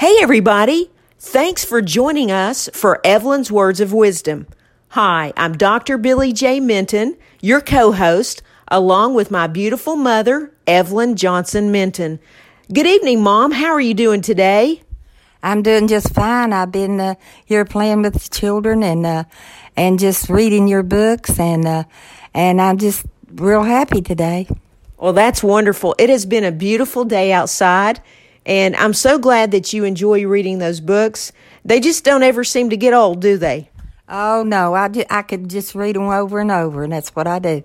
Hey everybody, thanks for joining us for Evelyn's Words of Wisdom. Hi, I'm Dr. Billie J. Minton, your co-host, along with my beautiful mother, Evelyn Johnson Minton. Good evening, Mom. How are you doing today? I'm doing just fine. I've been here playing with the children and just reading your books, and I'm just real happy today. Well, that's wonderful. It has been a beautiful day outside. And I'm so glad that you enjoy reading those books. They just don't ever seem to get old, do they? Oh, no. I could just read them over and over, and that's what I do.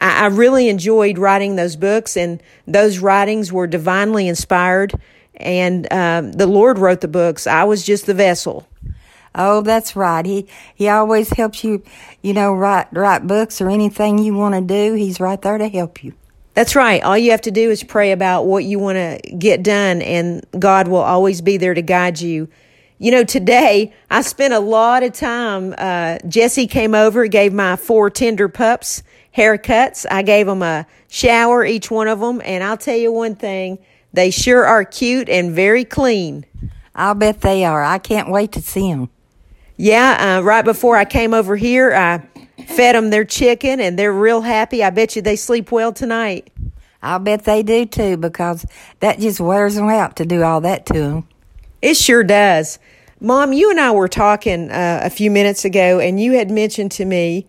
I really enjoyed writing those books, and those writings were divinely inspired, and the Lord wrote the books. I was just the vessel. Oh, that's right. He always helps you, write books or anything you want to do. He's right there to help you. That's right. All you have to do is pray about what you want to get done, and God will always be there to guide you. Today I spent a lot of time. Jesse came over, gave my 4 tender pups haircuts. I gave them a shower, each one of them, and I'll tell you one thing, they sure are cute and very clean. I'll bet they are. I can't wait to see them. Yeah, right before I came over here, I fed them their chicken, and they're real happy. I bet you they sleep well tonight. I'll bet they do, too, because that just wears them out to do all that to them. It sure does. Mom, you and I were talking a few minutes ago, and you had mentioned to me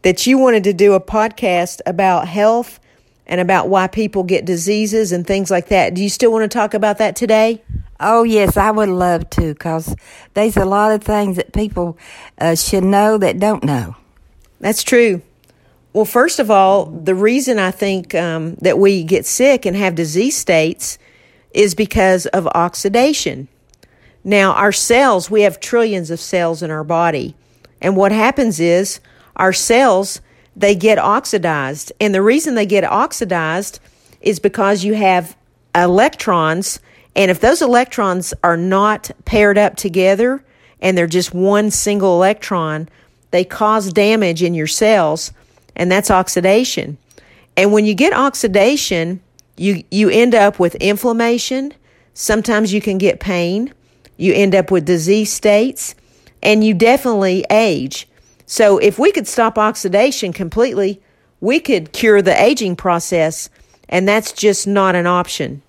that you wanted to do a podcast about health and about why people get diseases and things like that. Do you still want to talk about that today? Oh, yes, I would love to, because there's a lot of things that people should know that don't know. That's true. Well, first of all, the reason I think that we get sick and have disease states is because of oxidation. Now, our cells, we have trillions of cells in our body. And what happens is our cells, they get oxidized. And the reason they get oxidized is because you have electrons. And if those electrons are not paired up together and they're just one single electron, they cause damage in your cells, and that's oxidation. And when you get oxidation, you end up with inflammation. Sometimes you can get pain. You end up with disease states, and you definitely age. So if we could stop oxidation completely, we could cure the aging process, and that's just not an option.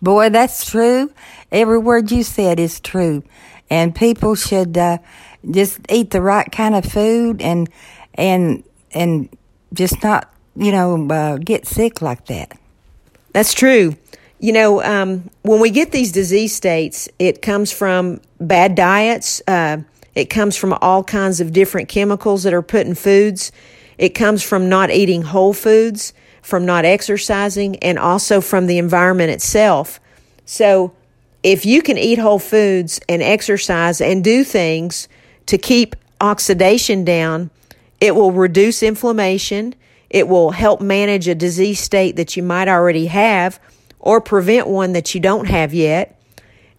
Boy, that's true. Every word you said is true. And people should just eat the right kind of food and just not, get sick like that. That's true. When we get these disease states, it comes from bad diets. It comes from all kinds of different chemicals that are put in foods. It comes from not eating whole foods, from not exercising, and also from the environment itself. So if you can eat whole foods and exercise and do things to keep oxidation down, it will reduce inflammation. It will help manage a disease state that you might already have or prevent one that you don't have yet.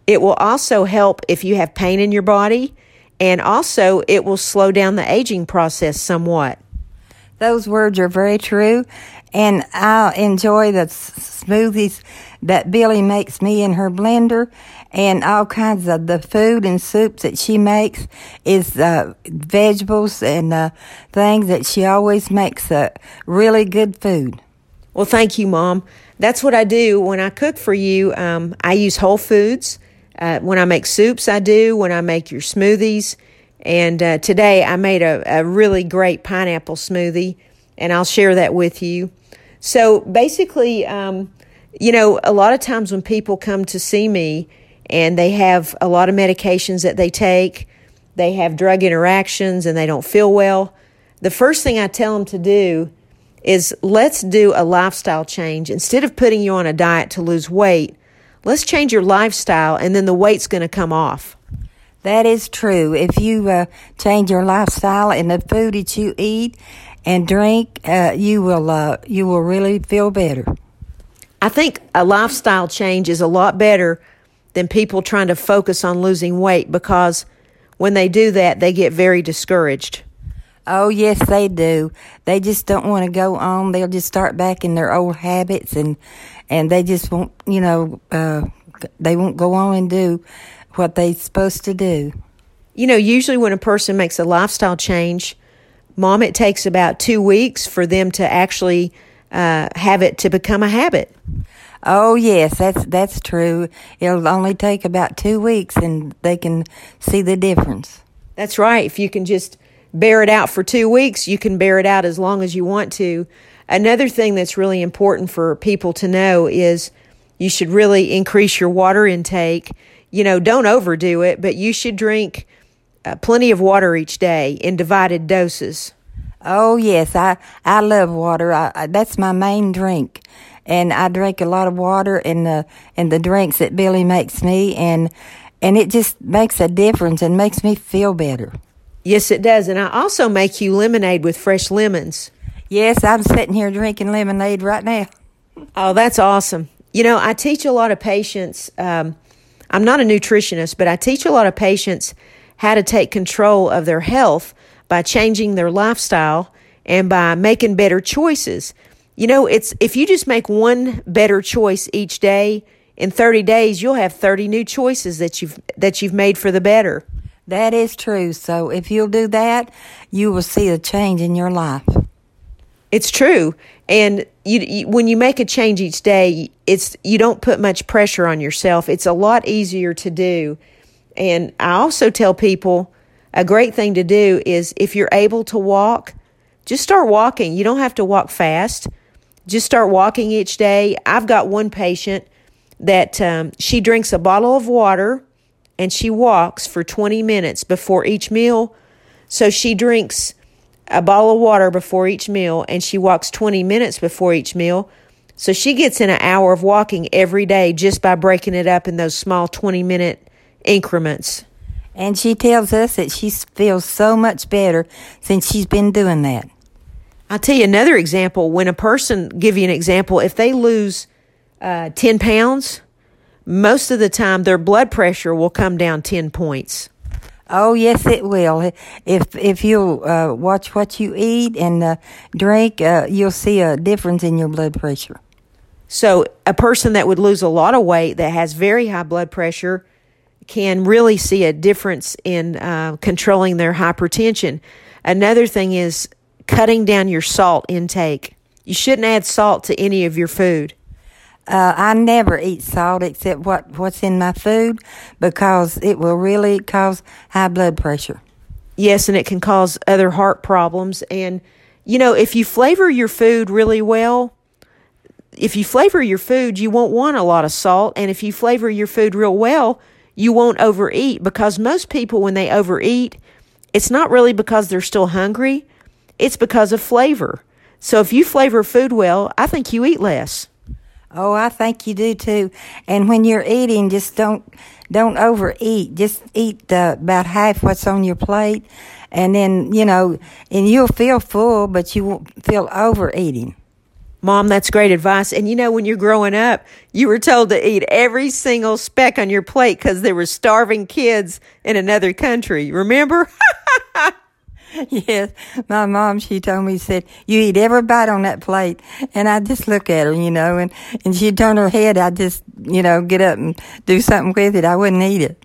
It will also help if you have pain in your body, and also it will slow down the aging process somewhat. Those words are very true, and I enjoy the smoothies that Billy makes me in her blender, and all kinds of the food and soups that she makes is vegetables and things that she always makes really good food. Well, thank you, Mom. That's what I do when I cook for you. I use whole foods. When I make soups, I do. When I make your smoothies. And today I made a really great pineapple smoothie, and I'll share that with you. So basically, a lot of times when people come to see me and they have a lot of medications that they take, they have drug interactions and they don't feel well, the first thing I tell them to do is let's do a lifestyle change. Instead of putting you on a diet to lose weight, let's change your lifestyle, and then the weight's going to come off. That is true. If you change your lifestyle and the food that you eat and drink, you will really feel better. I think a lifestyle change is a lot better than people trying to focus on losing weight, because when they do that, they get very discouraged. Oh, yes, they do. They just don't want to go on. They'll just start back in their old habits, and they just won't, They won't go on and do what they're supposed to do. You know, usually when a person makes a lifestyle change, Mom, it takes about 2 weeks for them to actually have it to become a habit. Oh, yes, that's true. It'll only take about 2 weeks and they can see the difference. That's right. If you can just bear it out for 2 weeks, you can bear it out as long as you want to. Another thing that's really important for people to know is you should really increase your water intake. You know, don't overdo it, but you should drink plenty of water each day in divided doses. Oh, yes, I love water. That's my main drink. And I drink a lot of water in the drinks that Billy makes me, and it just makes a difference and makes me feel better. Yes, it does. And I also make you lemonade with fresh lemons. Yes, I'm sitting here drinking lemonade right now. Oh, that's awesome. You know, I teach a lot of patients. I'm not a nutritionist, but I teach a lot of patients how to take control of their health by changing their lifestyle and by making better choices. You know, it's if you just make one better choice each day, in 30 days you'll have 30 new choices that you've made for the better. That is true. So if you'll do that, you will see a change in your life. It's true. And you when you make a change each day, you don't put much pressure on yourself. It's a lot easier to do. And I also tell people a great thing to do is if you're able to walk, just start walking. You don't have to walk fast. Just start walking each day. I've got one patient that she drinks a bottle of water and she walks for 20 minutes before each meal. So she drinks a bottle of water before each meal and she walks 20 minutes before each meal. So she gets in an hour of walking every day just by breaking it up in those small 20-minute increments. And she tells us that she feels so much better since she's been doing that. I'll tell you another example. When a person, give you an example, if they lose 10 pounds, most of the time their blood pressure will come down 10 points. Oh, yes, it will. If you watch what you eat and drink, you'll see a difference in your blood pressure. So a person that would lose a lot of weight that has very high blood pressure can really see a difference in controlling their hypertension. Another thing is cutting down your salt intake. You shouldn't add salt to any of your food. I never eat salt except what's in my food because it will really cause high blood pressure. Yes, and it can cause other heart problems. And, you know, if you flavor your food really well, if you flavor your food, you won't want a lot of salt. And if you flavor your food real well, you won't overeat because most people, when they overeat, it's not really because they're still hungry. It's because of flavor. So if you flavor food well, I think you eat less. Oh, I think you do too. And when you're eating, just don't overeat. Just eat about half what's on your plate, and then and you'll feel full, but you won't feel overeating. Mom, that's great advice. And when you're growing up, you were told to eat every single speck on your plate because there were starving kids in another country. Remember? Yes, my mom, she told me, said, you eat every bite on that plate. And I just look at her, and she'd turn her head. I'd just, get up and do something with it. I wouldn't eat it.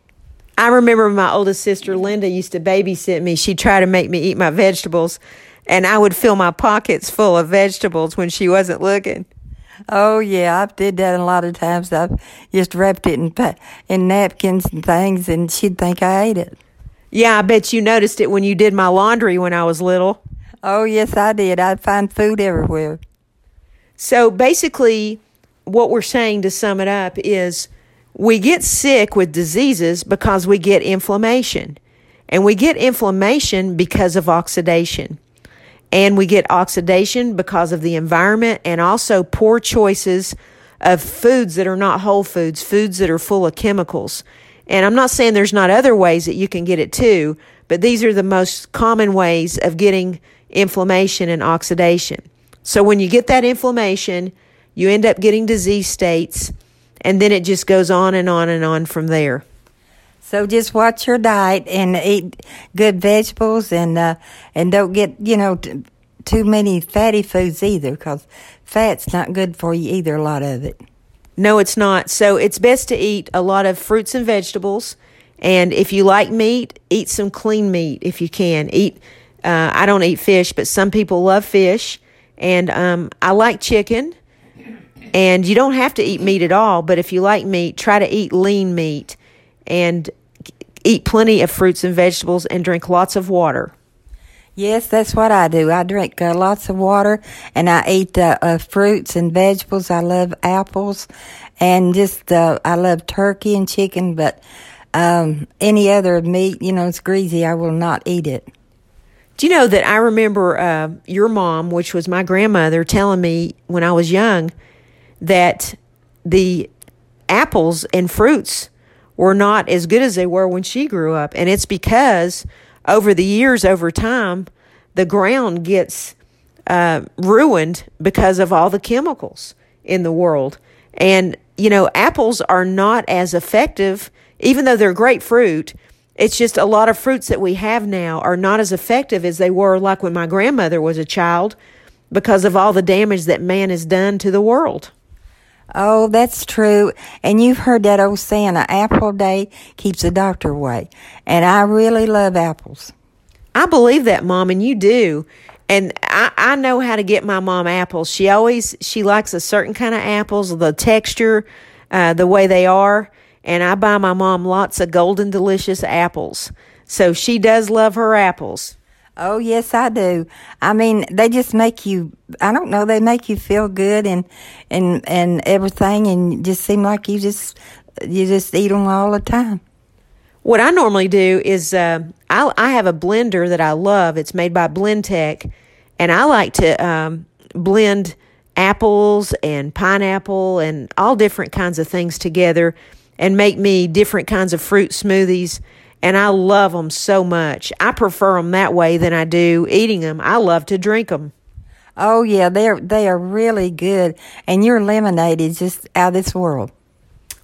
I remember my oldest sister, Linda, used to babysit me. She'd try to make me eat my vegetables, and I would fill my pockets full of vegetables when she wasn't looking. Oh, yeah, I've did that a lot of times. I've just wrapped it in napkins and things, and she'd think I ate it. Yeah, I bet you noticed it when you did my laundry when I was little. Oh, yes, I did. I'd find food everywhere. So basically, what we're saying to sum it up is we get sick with diseases because we get inflammation. And we get inflammation because of oxidation. And we get oxidation because of the environment and also poor choices of foods that are not whole foods, foods that are full of chemicals. And I'm not saying there's not other ways that you can get it too, but these are the most common ways of getting inflammation and oxidation. So when you get that inflammation, you end up getting disease states, and then it just goes on and on and on from there. So just watch your diet and eat good vegetables and don't get, too many fatty foods either because fat's not good for you either, a lot of it. No, it's not. So it's best to eat a lot of fruits and vegetables. And if you like meat, eat some clean meat if you can. I don't eat fish, but some people love fish. And I like chicken. And you don't have to eat meat at all, but if you like meat, try to eat lean meat and eat plenty of fruits and vegetables and drink lots of water. Yes, that's what I do. I drink lots of water, and I eat fruits and vegetables. I love apples, and just I love turkey and chicken, but any other meat, it's greasy, I will not eat it. Do you know that I remember your mom, which was my grandmother, telling me when I was young that the apples and fruits were not as good as they were when she grew up, and it's because over the years, over time, the ground gets ruined because of all the chemicals in the world. And, apples are not as effective, even though they're great fruit. It's just a lot of fruits that we have now are not as effective as they were like when my grandmother was a child because of all the damage that man has done to the world. Oh, that's true. And you've heard that old saying, an apple a day keeps the doctor away. And I really love apples. I believe that, Mom, and you do. And I know how to get my mom apples. She likes a certain kind of apples, the texture, the way they are. And I buy my mom lots of golden delicious apples. So she does love her apples. Oh, yes, I do. I mean, they just make you, I don't know, they make you feel good and everything, and just seem like you just eat them all the time. What I normally do is I have a blender that I love. It's made by Blendtec, and I like to blend apples and pineapple and all different kinds of things together and make me different kinds of fruit smoothies. And I love them so much. I prefer them that way than I do eating them. I love to drink them. Oh, yeah, they are really good. And your lemonade is just out of this world.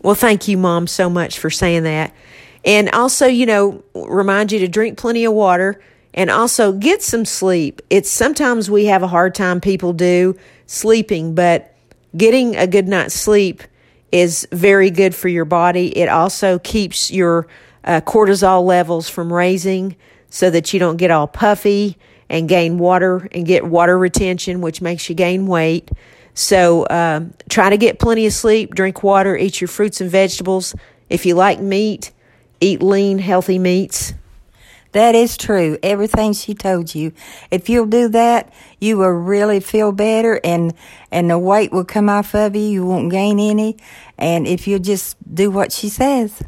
Well, thank you, Mom, so much for saying that. And also, remind you to drink plenty of water and also get some sleep. It's sometimes we have a hard time, people do, sleeping, but getting a good night's sleep is very good for your body. It also keeps your cortisol levels from raising so that you don't get all puffy and gain water and get water retention, which makes you gain weight. So try to get plenty of sleep, drink water, eat your fruits and vegetables. If you like meat, eat lean, healthy meats. That is true. Everything she told you. If you'll do that, you will really feel better, and the weight will come off of you. You won't gain any. And if you'll just do what she says.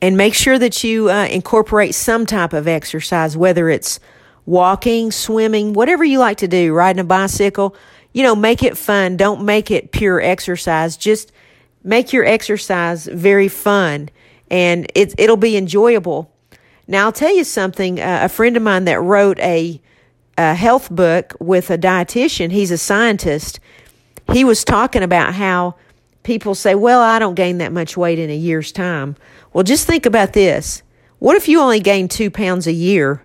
And make sure that you incorporate some type of exercise, whether it's walking, swimming, whatever you like to do, riding a bicycle. Make it fun. Don't make it pure exercise. Just make your exercise very fun, and it'll be enjoyable. Now, I'll tell you something. A friend of mine that wrote a health book with a dietitian, he's a scientist, he was talking about how people say, well, I don't gain that much weight in a year's time. Well, just think about this. What if you only gain 2 pounds a year,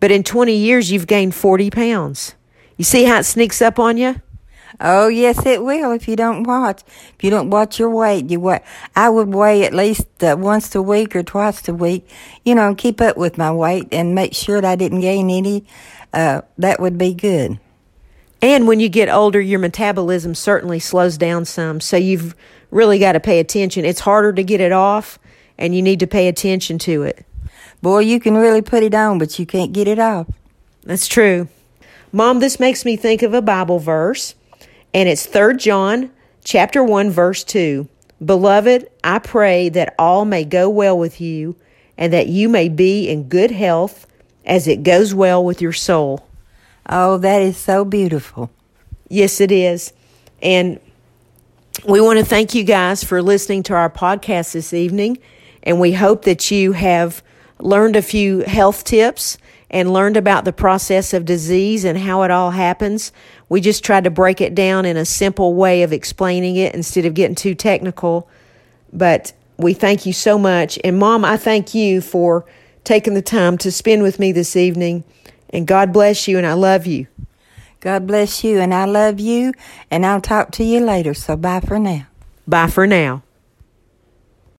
but in 20 years you've gained 40 pounds? You see how it sneaks up on you? Oh, yes, it will if you don't watch. If you don't watch your weight, I would weigh at least once a week or twice a week, and keep up with my weight and make sure that I didn't gain any. That would be good. And when you get older, your metabolism certainly slows down some, so you've really got to pay attention. It's harder to get it off, and you need to pay attention to it. Boy, you can really put it on, but you can't get it off. That's true. Mom, this makes me think of a Bible verse, and it's 3 John chapter 1, verse 2. Beloved, I pray that all may go well with you, and that you may be in good health as it goes well with your soul. Oh, that is so beautiful. Yes, it is. And we want to thank you guys for listening to our podcast this evening. And we hope that you have learned a few health tips and learned about the process of disease and how it all happens. We just tried to break it down in a simple way of explaining it instead of getting too technical. But we thank you so much. And, Mom, I thank you for taking the time to spend with me this evening. And God bless you, and I love you. God bless you, and I love you, and I'll talk to you later. So bye for now. Bye for now.